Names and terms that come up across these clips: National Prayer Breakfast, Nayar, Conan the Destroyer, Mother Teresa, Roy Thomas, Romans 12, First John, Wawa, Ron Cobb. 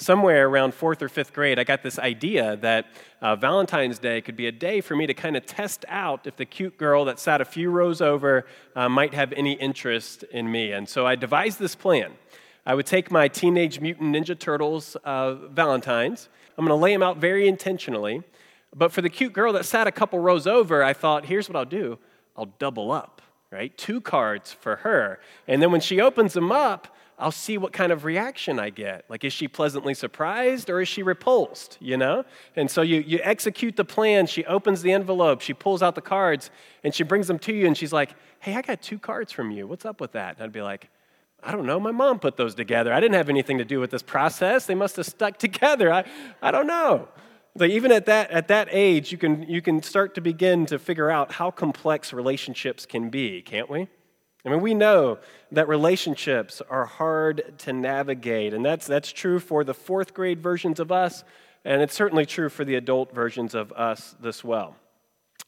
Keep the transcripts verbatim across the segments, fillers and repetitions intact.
somewhere around fourth or fifth grade, I got this idea that uh, Valentine's Day could be a day for me to kind of test out if the cute girl that sat a few rows over uh, might have any interest in me. And so I devised this plan. I would take my Teenage Mutant Ninja Turtles uh, Valentines. I'm going to lay them out very intentionally. But for the cute girl that sat a couple rows over, I thought, here's what I'll do. I'll double up, right? Two cards for her. And then when she opens them up, I'll see what kind of reaction I get. Like, is she pleasantly surprised or is she repulsed, you know? And so you, you execute the plan. She opens the envelope. She pulls out the cards, and she brings them to you, and she's like, hey, I got two cards from you. What's up with that? And I'd be like, I don't know. My mom put those together. I didn't have anything to do with this process. They must have stuck together. I, I don't know. Like, even at that at that age, you can you can start to begin to figure out how complex relationships can be, can't we? I mean, we know that relationships are hard to navigate, and that's that's true for the fourth grade versions of us, and it's certainly true for the adult versions of us as well.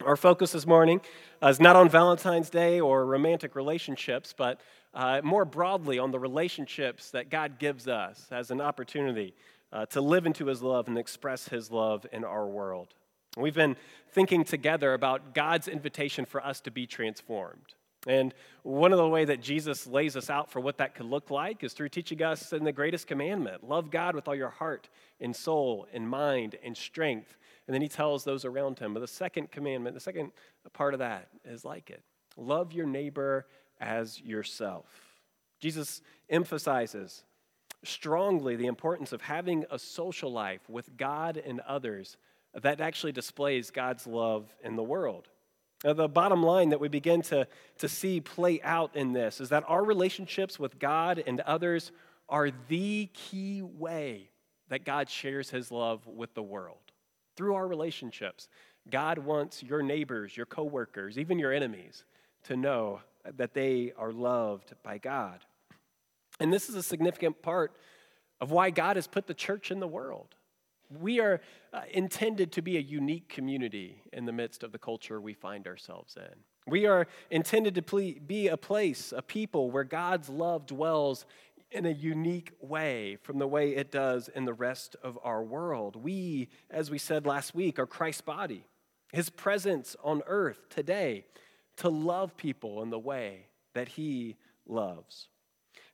Our focus this morning is not on Valentine's Day or romantic relationships, but uh, more broadly on the relationships that God gives us as an opportunity uh, to live into His love and express His love in our world. We've been thinking together about God's invitation for us to be transformed. And one of the ways that Jesus lays us out for what that could look like is through teaching us in the greatest commandment, love God with all your heart and soul and mind and strength. And then He tells those around Him. But the second commandment, the second part of that is like it. Love your neighbor as yourself. Jesus emphasizes strongly the importance of having a social life with God and others that actually displays God's love in the world. Now, the bottom line that we begin to, to see play out in this is that our relationships with God and others are the key way that God shares His love with the world. Through our relationships, God wants your neighbors, your coworkers, even your enemies to know that they are loved by God. And this is a significant part of why God has put the church in the world. We are uh, intended to be a unique community in the midst of the culture we find ourselves in. We are intended to ple- be a place, a people where God's love dwells in a unique way from the way it does in the rest of our world. We, as we said last week, are Christ's body, His presence on earth today to love people in the way that He loves.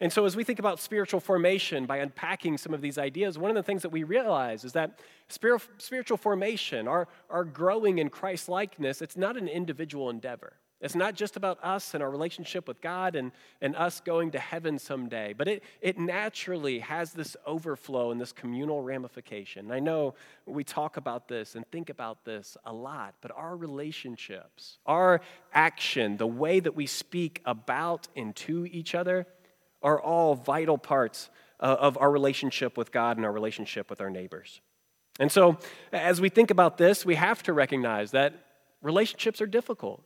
And so as we think about spiritual formation by unpacking some of these ideas, one of the things that we realize is that spir- spiritual formation, our, our growing in Christ-likeness, it's not an individual endeavor. It's not just about us and our relationship with God and, and us going to heaven someday, but it, it naturally has this overflow and this communal ramification. And I know we talk about this and think about this a lot, but our relationships, our action, the way that we speak about and to each other, are all vital parts of our relationship with God and our relationship with our neighbors. And so as we think about this, we have to recognize that relationships are difficult.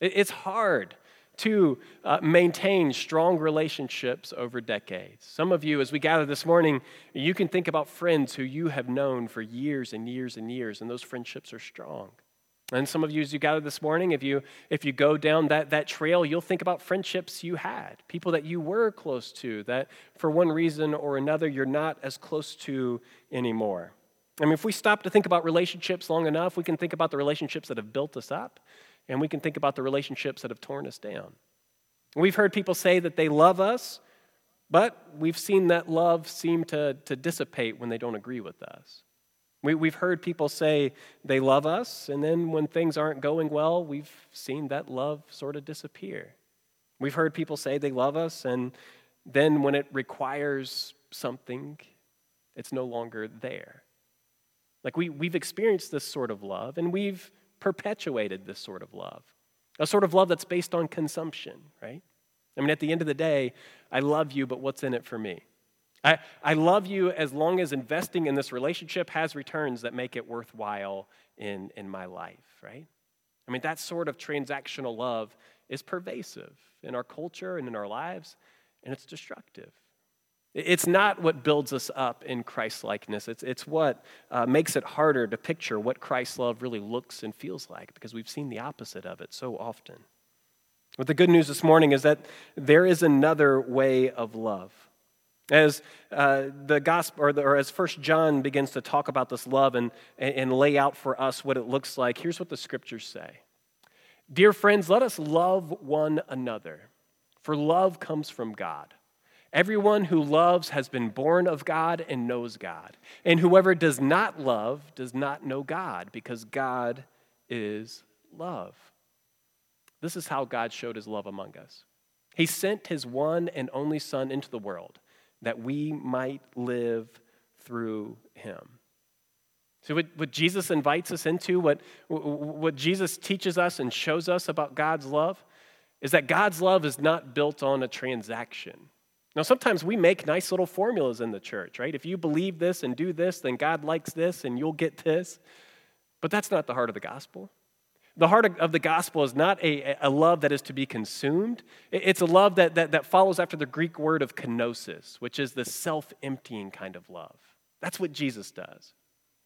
It's hard to maintain strong relationships over decades. Some of you, as we gather this morning, you can think about friends who you have known for years and years and years, and those friendships are strong. And some of you, as you gather this morning, if you if you go down that, that trail, you'll think about friendships you had, people that you were close to, that for one reason or another, you're not as close to anymore. I mean, if we stop to think about relationships long enough, we can think about the relationships that have built us up, and we can think about the relationships that have torn us down. We've heard people say that they love us, but we've seen that love seem to, to dissipate when they don't agree with us. We, we've heard people say they love us, and then when things aren't going well, we've seen that love sort of disappear. We've heard people say they love us, and then when it requires something, it's no longer there. Like we, we've experienced this sort of love, and we've perpetuated this sort of love, a sort of love that's based on consumption, right? I mean, at the end of the day, I love you, but what's in it for me? I, I love you as long as investing in this relationship has returns that make it worthwhile in, in my life, right? I mean, that sort of transactional love is pervasive in our culture and in our lives, and it's destructive. It's not what builds us up in Christ-likeness. It's, it's what uh, makes it harder to picture what Christ's love really looks and feels like, because we've seen the opposite of it so often. But the good news this morning is that there is another way of love. As uh, the gospel, or, the, or as First John begins to talk about this love and, and lay out for us what it looks like, here's what the scriptures say. Dear friends, let us love one another, for love comes from God. Everyone who loves has been born of God and knows God. And whoever does not love does not know God, because God is love. This is how God showed his love among us. He sent his one and only Son into the world, that we might live through him. So what, what Jesus invites us into, what, what Jesus teaches us and shows us about God's love, is that God's love is not built on a transaction. Now, sometimes we make nice little formulas in the church, right? If you believe this and do this, then God likes this and you'll get this. But that's not the heart of the gospel. The heart of the gospel is not a, a love that is to be consumed. It's a love that, that, that follows after the Greek word of kenosis, which is the self-emptying kind of love. That's what Jesus does.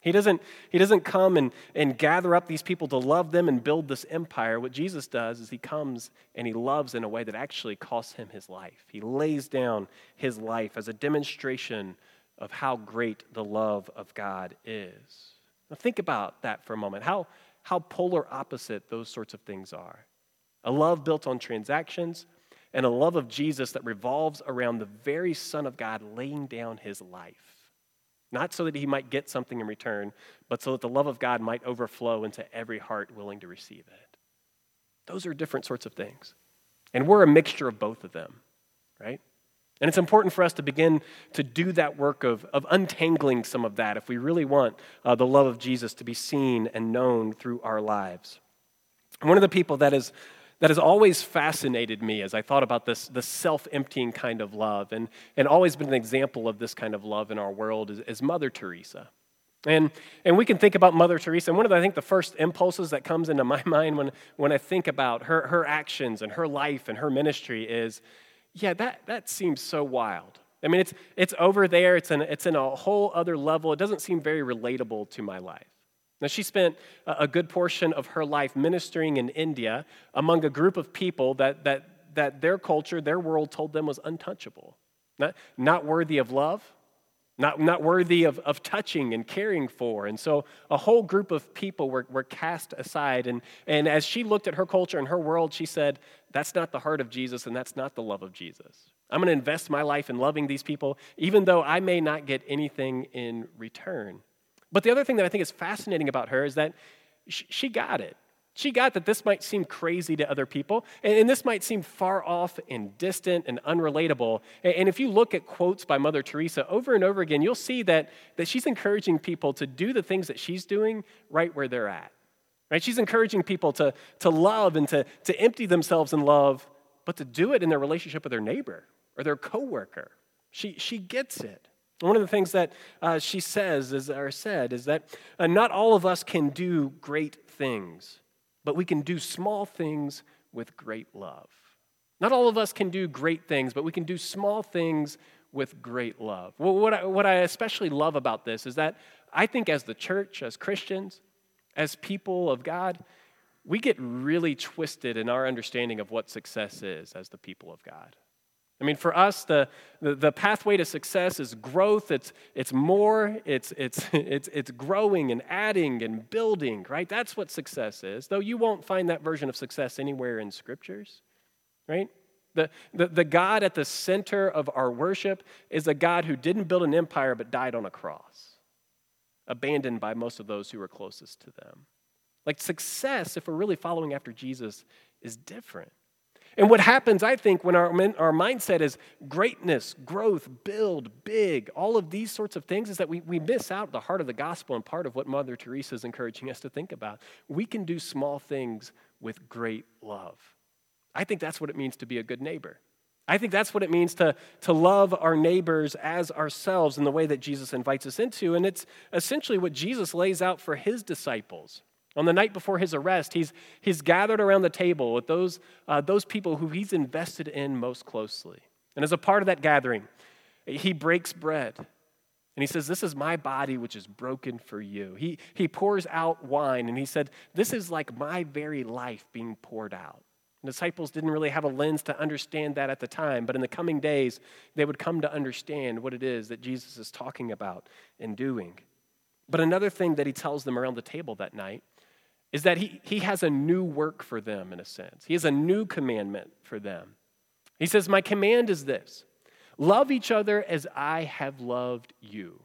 He doesn't, he doesn't come and, and gather up these people to love them and build this empire. What Jesus does is he comes and he loves in a way that actually costs him his life. He lays down his life as a demonstration of how great the love of God is. Now think about that for a moment, how, how polar opposite those sorts of things are. A love built on transactions and a love of Jesus that revolves around the very Son of God laying down his life. Not so that he might get something in return, but so that the love of God might overflow into every heart willing to receive it. Those are different sorts of things. And we're a mixture of both of them, right? And it's important for us to begin to do that work of, of untangling some of that if we really want uh, the love of Jesus to be seen and known through our lives. One of the people that is That has always fascinated me as I thought about this, this self-emptying kind of love, and, and always been an example of this kind of love in our world is, is Mother Teresa. And and we can think about Mother Teresa, and one of the, I think the first impulses that comes into my mind when, when I think about her, her actions and her life and her ministry is, yeah, that, that seems so wild. I mean, it's it's over there, it's in, it's in a whole other level. It doesn't seem very relatable to my life. Now, she spent a good portion of her life ministering in India among a group of people that that that their culture, their world told them was untouchable, not, not worthy of love, not, not worthy of, of touching and caring for. And so a whole group of people were, were cast aside. And, and as she looked at her culture and her world, she said, that's not the heart of Jesus and that's not the love of Jesus. I'm going to invest my life in loving these people, even though I may not get anything in return. But the other thing that I think is fascinating about her is that she got it. She got that this might seem crazy to other people, and this might seem far off and distant and unrelatable. And if you look at quotes by Mother Teresa over and over again, you'll see that, that she's encouraging people to do the things that she's doing right where they're at. Right? She's encouraging people to, to love and to, to empty themselves in love, but to do it in their relationship with their neighbor or their coworker. She, she gets it. One of the things that uh, she says is, or said is that uh, not all of us can do great things, but we can do small things with great love. Not all of us can do great things, but we can do small things with great love. Well, what I, what I especially love about this is that I think as the church, as Christians, as people of God, we get really twisted in our understanding of what success is as the people of God. I mean, for us, the, the, the pathway to success is growth. It's it's more. It's it's it's it's growing and adding and building. Right? That's what success is. Though you won't find that version of success anywhere in scriptures. Right? The the, the God at the center of our worship is a God who didn't build an empire but died on a cross, abandoned by most of those who were closest to them. Like success, if we're really following after Jesus, is different. And what happens, I think, when our our mindset is greatness, growth, build, big, all of these sorts of things, is that we, we miss out the heart of the gospel and part of what Mother Teresa is encouraging us to think about. We can do small things with great love. I think that's what it means to be a good neighbor. I think that's what it means to, to love our neighbors as ourselves in the way that Jesus invites us into. And it's essentially what Jesus lays out for his disciples. On the night before his arrest, he's he's gathered around the table with those uh, those people who he's invested in most closely. And as a part of that gathering, he breaks bread. And he says, this is my body which is broken for you. He, he pours out wine and he said, this is like my very life being poured out. The disciples didn't really have a lens to understand that at the time, but in the coming days, they would come to understand what it is that Jesus is talking about and doing. But another thing that he tells them around the table that night is that he, he has a new work for them, in a sense. He has a new commandment for them. He says, my command is this, love each other as I have loved you.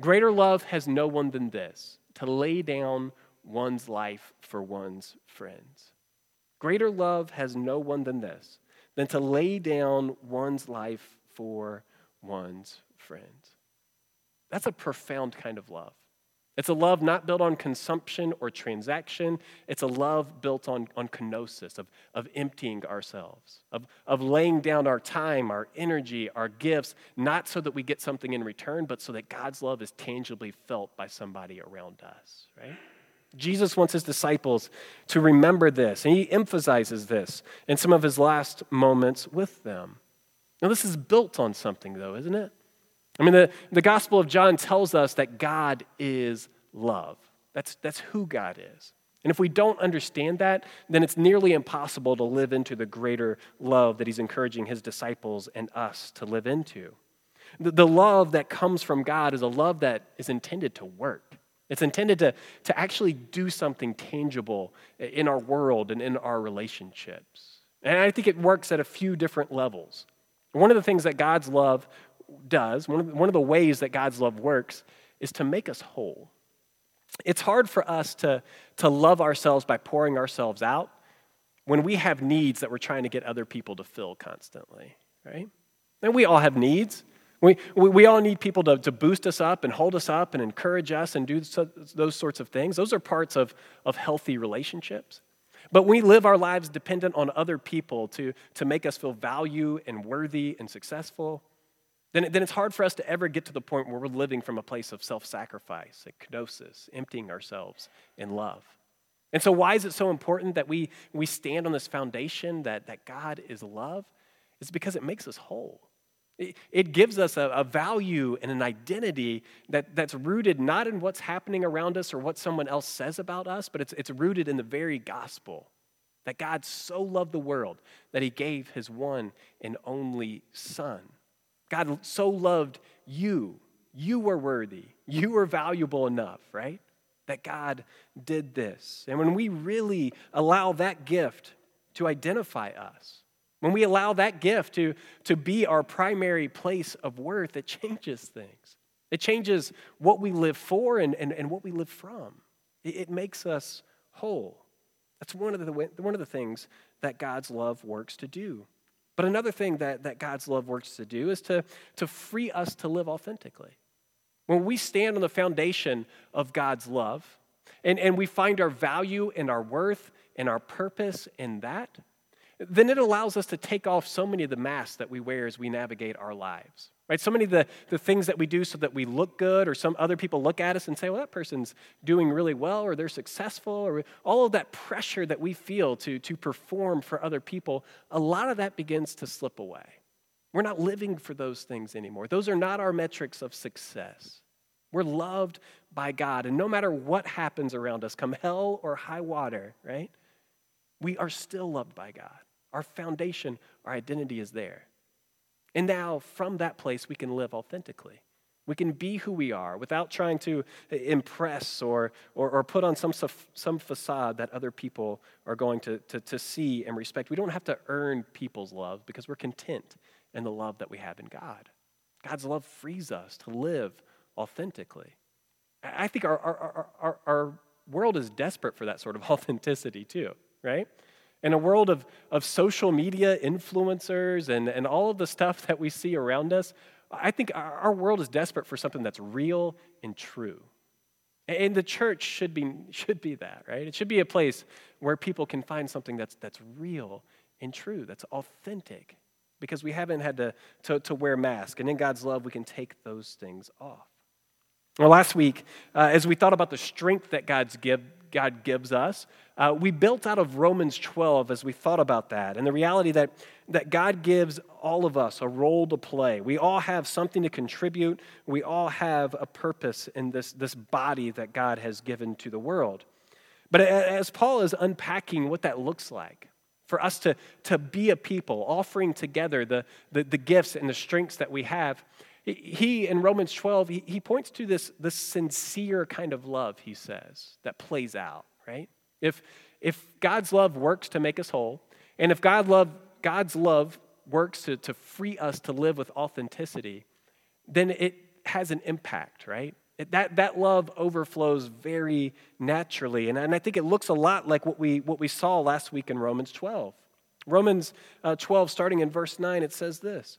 Greater love has no one than this, to lay down one's life for one's friends. Greater love has no one than this, than to lay down one's life for one's friends. That's a profound kind of love. It's a love not built on consumption or transaction. It's a love built on, on kenosis, of, of emptying ourselves, of, of laying down our time, our energy, our gifts, not so that we get something in return, but so that God's love is tangibly felt by somebody around us, right? Jesus wants his disciples to remember this, and he emphasizes this in some of his last moments with them. Now, this is built on something, though, isn't it? I mean, the, the Gospel of John tells us that God is love. That's, that's who God is. And if we don't understand that, then it's nearly impossible to live into the greater love that he's encouraging his disciples and us to live into. The, the love that comes from God is a love that is intended to work. It's intended to, to actually do something tangible in our world and in our relationships. And I think it works at a few different levels. One of the things that God's love does, one of, one of the ways that God's love works is to make us whole. It's hard for us to, to love ourselves by pouring ourselves out when we have needs that we're trying to get other people to fill constantly, right? And we all have needs. We, we, we all need people to, to boost us up and hold us up and encourage us and do so, those sorts of things. Those are parts of, of healthy relationships. But we live our lives dependent on other people to, to make us feel value and worthy and successful. Then, then it's hard for us to ever get to the point where we're living from a place of self-sacrifice, like kenosis, emptying ourselves in love. And so why is it so important that we, we stand on this foundation that, that God is love? It's because it makes us whole. It gives us a value and an identity that, that's rooted not in what's happening around us or what someone else says about us, but it's, it's rooted in the very gospel, that God so loved the world that he gave his one and only son. God so loved you. You were worthy. You were valuable enough, right? That God did this. And when we really allow that gift to identify us, when we allow that gift to, to be our primary place of worth, it changes things. It changes what we live for and, and, and what we live from. It, it makes us whole. That's one of, the, one of the things that God's love works to do. But another thing that, that God's love works to do is to, to free us to live authentically. When we stand on the foundation of God's love and, and we find our value and our worth and our purpose in that, then it allows us to take off so many of the masks that we wear as we navigate our lives, right? So many of the, the things that we do so that we look good, or some other people look at us and say, well, that person's doing really well, or they're successful, or all of that pressure that we feel to, to perform for other people, a lot of that begins to slip away. We're not living for those things anymore. Those are not our metrics of success. We're loved by God, and no matter what happens around us, come hell or high water, right? We are still loved by God. Our foundation, our identity is there. And now from that place, we can live authentically. We can be who we are without trying to impress or or, or put on some some facade that other people are going to, to, to see and respect. We don't have to earn people's love because we're content in the love that we have in God. God's love frees us to live authentically. I think our our our, our, our world is desperate for that sort of authenticity too. Right? In a world of, of social media influencers and, and all of the stuff that we see around us, I think our, our world is desperate for something that's real and true. And the church should be should be that, right? It should be a place where people can find something that's that's real and true, that's authentic, because we haven't had to, to, to wear masks. And in God's love, we can take those things off. Well, last week, uh, as we thought about the strength that God's give, God gives us, uh, we built out of Romans twelve as we thought about that, and the reality that, that God gives all of us a role to play. We all have something to contribute. We all have a purpose in this, this body that God has given to the world. But as Paul is unpacking what that looks like, for us to, to be a people, offering together the, the, the gifts and the strengths that we have. He, in Romans twelve, he, he points to this, this sincere kind of love, he says, that plays out, right? If if God's love works to make us whole, and if God love God's love works to, to free us to live with authenticity, then it has an impact, right? It, that that love overflows very naturally, and, and I think it looks a lot like what we what we saw last week in Romans twelve. Romans uh, twelve, starting in verse nine, it says this: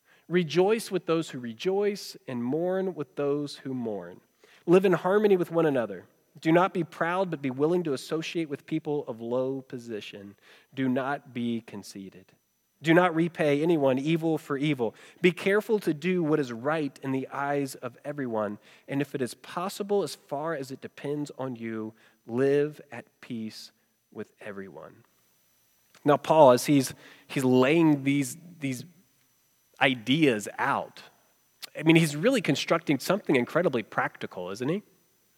Rejoice with those who rejoice and mourn with those who mourn. Live in harmony with one another. Do not be proud, but be willing to associate with people of low position. Do not be conceited. Do not repay anyone evil for evil. Be careful to do what is right in the eyes of everyone. And if it is possible, as far as it depends on you, live at peace with everyone. Now, Paul, as he's he's laying these these ideas out, I mean, he's really constructing something incredibly practical, isn't he?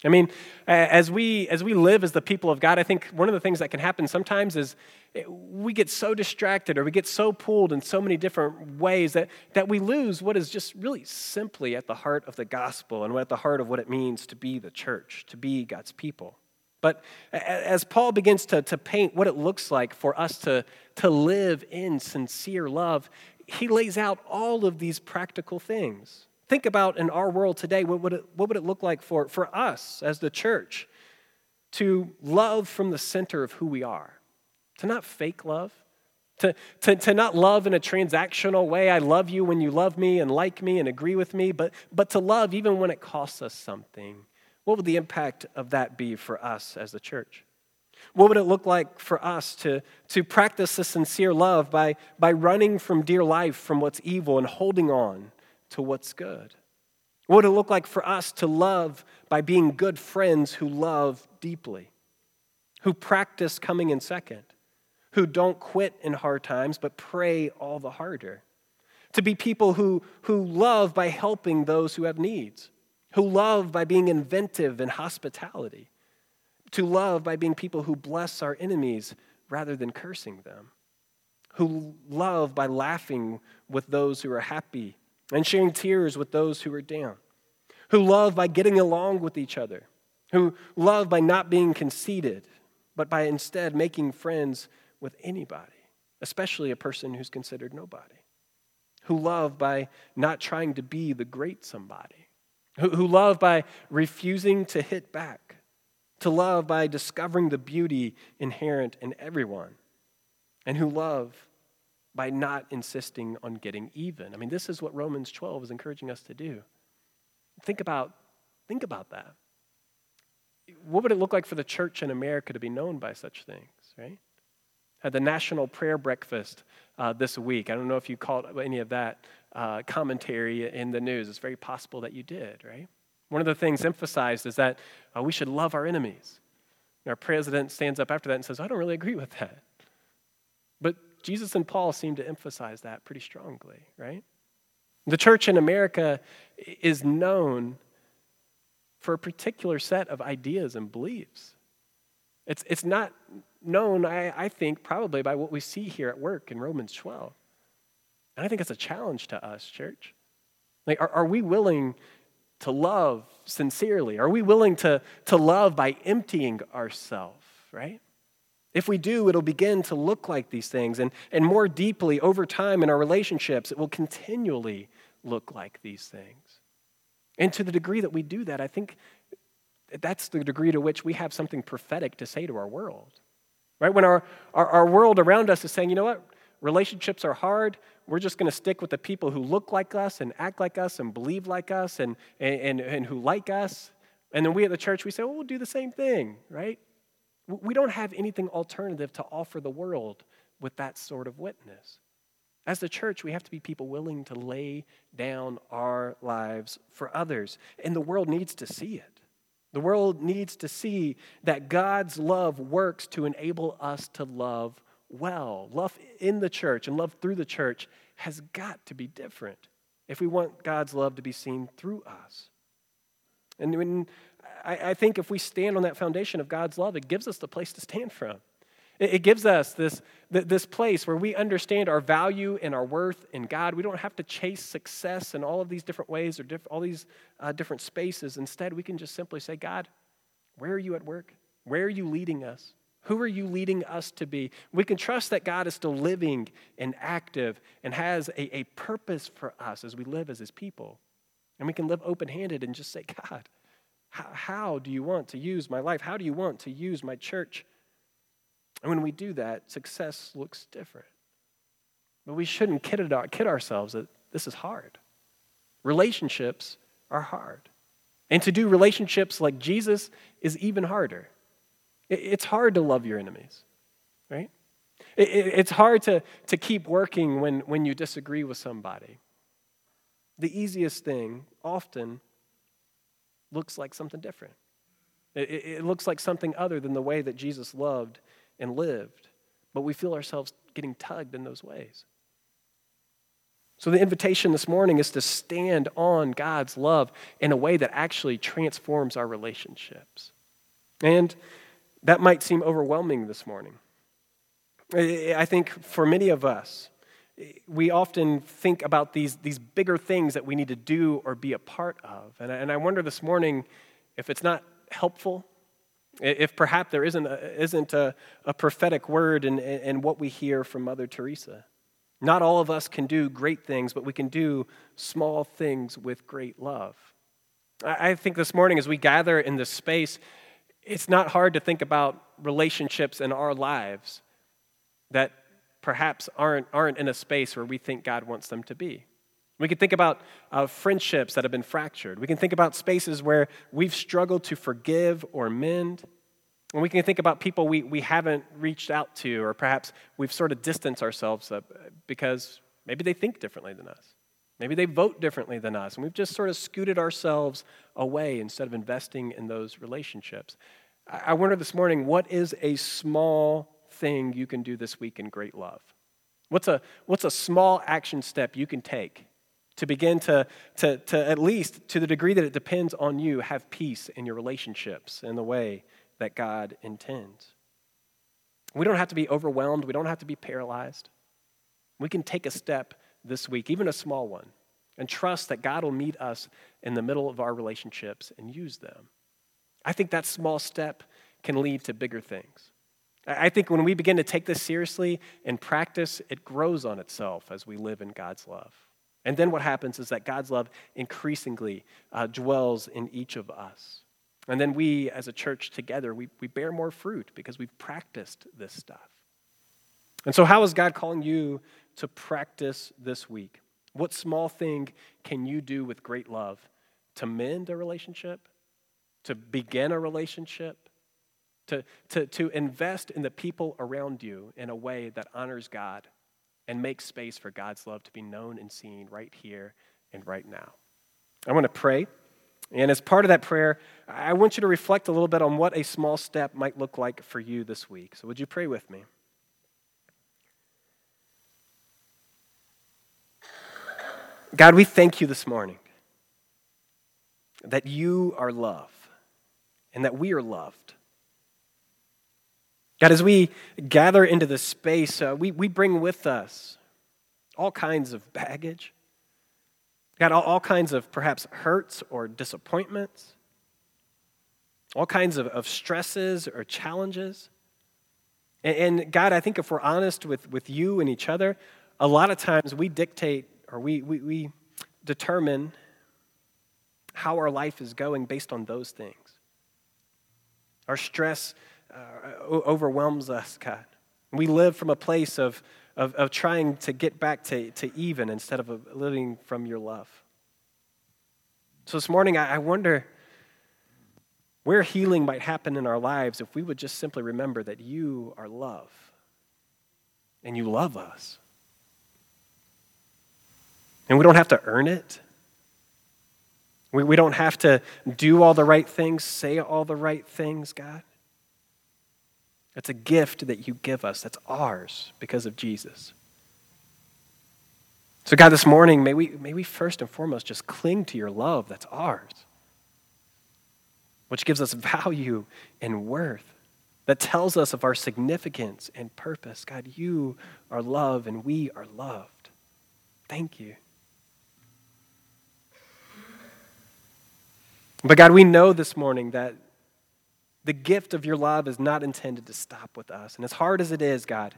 I mean, as we as we live as the people of God, I think one of the things that can happen sometimes is we get so distracted or we get so pulled in so many different ways that, that we lose what is just really simply at the heart of the gospel and at the heart of what it means to be the church, to be God's people. But as Paul begins to, to paint what it looks like for us to, to live in sincere love, he lays out all of these practical things. Think about in our world today, what would it, what would it look like for, for us as the church to love from the center of who we are, to not fake love, to, to, to not love in a transactional way. I love you when you love me and like me and agree with me, but, but to love even when it costs us something. What would the impact of that be for us as the church? What would it look like for us to, to practice a sincere love by, by running from dear life from what's evil and holding on to what's good? What would it look like for us to love by being good friends who love deeply, who practice coming in second, who don't quit in hard times but pray all the harder, to be people who, who love by helping those who have needs, who love by being inventive in hospitality, to love by being people who bless our enemies rather than cursing them, who love by laughing with those who are happy and sharing tears with those who are down, who love by getting along with each other, who love by not being conceited, but by instead making friends with anybody, especially a person who's considered nobody, who love by not trying to be the great somebody, who, who love by refusing to hit back, to love by discovering the beauty inherent in everyone, and who love by not insisting on getting even. I mean, this is what Romans twelve is encouraging us to do. Think about, think about that. What would it look like for the church in America to be known by such things, right? At the National Prayer Breakfast uh, this week, I don't know if you caught any of that uh, commentary in the news. It's very possible that you did, right? One of the things emphasized is that uh, we should love our enemies. And our president stands up after that and says, I don't really agree with that. But Jesus and Paul seem to emphasize that pretty strongly, right? The church in America is known for a particular set of ideas and beliefs. It's, it's not known, I, I think, probably by what we see here at work in Romans twelve. And I think it's a challenge to us, church. Like, are, are we willing to love sincerely? Are we willing to, to love by emptying ourselves, right? If we do, it'll begin to look like these things. And, and more deeply, over time in our relationships, it will continually look like these things. And to the degree that we do that, I think that's the degree to which we have something prophetic to say to our world, right? When our, our, our world around us is saying, you know what? Relationships are hard. We're just going to stick with the people who look like us and act like us and believe like us and, and, and, and who like us. And then we at the church, we say, well, we'll do the same thing, right? We don't have anything alternative to offer the world with that sort of witness. As the church, we have to be people willing to lay down our lives for others, and the world needs to see it. The world needs to see that God's love works to enable us to love well. Love in the church and love through the church has got to be different if we want God's love to be seen through us. And when, I, I think if we stand on that foundation of God's love, it gives us the place to stand from. It, it gives us this, this place where we understand our value and our worth in God. We don't have to chase success in all of these different ways or diff, all these uh, different spaces. Instead, we can just simply say, God, where are you at work? Where are you leading us? Who are you leading us to be? We can trust that God is still living and active and has a, a purpose for us as we live as his people. And we can live open-handed and just say, God, how, how do you want to use my life? How do you want to use my church? And when we do that, success looks different. But we shouldn't kid, it, kid ourselves that this is hard. Relationships are hard. And to do relationships like Jesus is even harder. It's hard to love your enemies, right? It's hard to, to keep working when, when you disagree with somebody. The easiest thing often looks like something different. It, it looks like something other than the way that Jesus loved and lived, but we feel ourselves getting tugged in those ways. So the invitation this morning is to stand on God's love in a way that actually transforms our relationships. And that might seem overwhelming this morning. I think for many of us, we often think about these, these bigger things that we need to do or be a part of. And I, and I wonder this morning if it's not helpful, if perhaps there isn't a, isn't a, a prophetic word in, in what we hear from Mother Teresa. Not all of us can do great things, but we can do small things with great love. I, I think this morning as we gather in this space, it's not hard to think about relationships in our lives that perhaps aren't aren't in a space where we think God wants them to be. We can think about uh, friendships that have been fractured. We can think about spaces where we've struggled to forgive or mend. And we can think about people we, we haven't reached out to, or perhaps we've sort of distanced ourselves up because maybe they think differently than us. Maybe they vote differently than us, and we've just sort of scooted ourselves away instead of investing in those relationships. I wonder this morning, what is a small thing you can do this week in great love? What's a what's a small action step you can take to begin to, to, to at least to the degree that it depends on you, have peace in your relationships in the way that God intends? We don't have to be overwhelmed. We don't have to be paralyzed. We can take a step this week, even a small one, and trust that God will meet us in the middle of our relationships and use them. I think that small step can lead to bigger things. I think when we begin to take this seriously and practice, it grows on itself as we live in God's love. And then what happens is that God's love increasingly uh, dwells in each of us. And then we, as a church together, we, we bear more fruit because we've practiced this stuff. And so how is God calling you to practice this week? What small thing can you do with great love to mend a relationship, to begin a relationship, to, to, to invest in the people around you in a way that honors God and makes space for God's love to be known and seen right here and right now? I want to pray, and as part of that prayer, I want you to reflect a little bit on what a small step might look like for you this week. So would you pray with me? God, we thank you this morning that you are love and that we are loved. God, as we gather into this space, uh, we, we bring with us all kinds of baggage. God, all, all kinds of perhaps hurts or disappointments, all kinds of, of stresses or challenges. And, and God, I think if we're honest with, with you and each other, a lot of times we dictate Or we, we we determine how our life is going based on those things. Our stress uh, overwhelms us, God. We live from a place of, of, of trying to get back to, to even instead of living from your love. So this morning, I wonder where healing might happen in our lives if we would just simply remember that you are love and you love us. And we don't have to earn it. We, we don't have to do all the right things, say all the right things, God. That's a gift that you give us. That's ours because of Jesus. So God, this morning, may we, may we first and foremost just cling to your love that's ours, which gives us value and worth, that tells us of our significance and purpose. God, you are love and we are loved. Thank you. But God, we know this morning that the gift of your love is not intended to stop with us. And as hard as it is, God,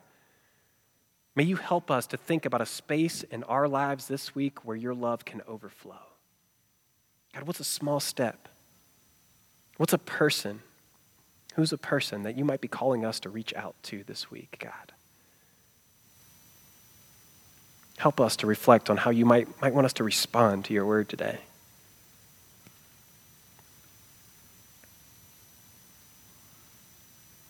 may you help us to think about a space in our lives this week where your love can overflow. God, what's a small step? What's a person? Who's a person that you might be calling us to reach out to this week, God? Help us to reflect on how you might, might want us to respond to your word today.